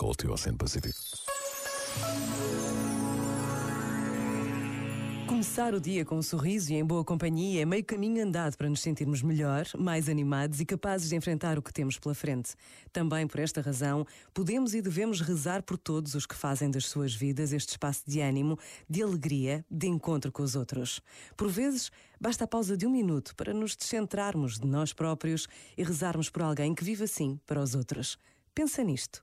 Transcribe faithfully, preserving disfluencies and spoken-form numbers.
call to Ocean Pacific. Começar o dia com um sorriso e em boa companhia é meio caminho andado para nos sentirmos melhor, mais animados e capazes de enfrentar o que temos pela frente. Também por esta razão, podemos e devemos rezar por todos os que fazem das suas vidas este espaço de ânimo, de alegria, de encontro com os outros. Por vezes, basta a pausa de um minuto para nos descentrarmos de nós próprios e rezarmos por alguém que vive assim para os outros. Pensa nisto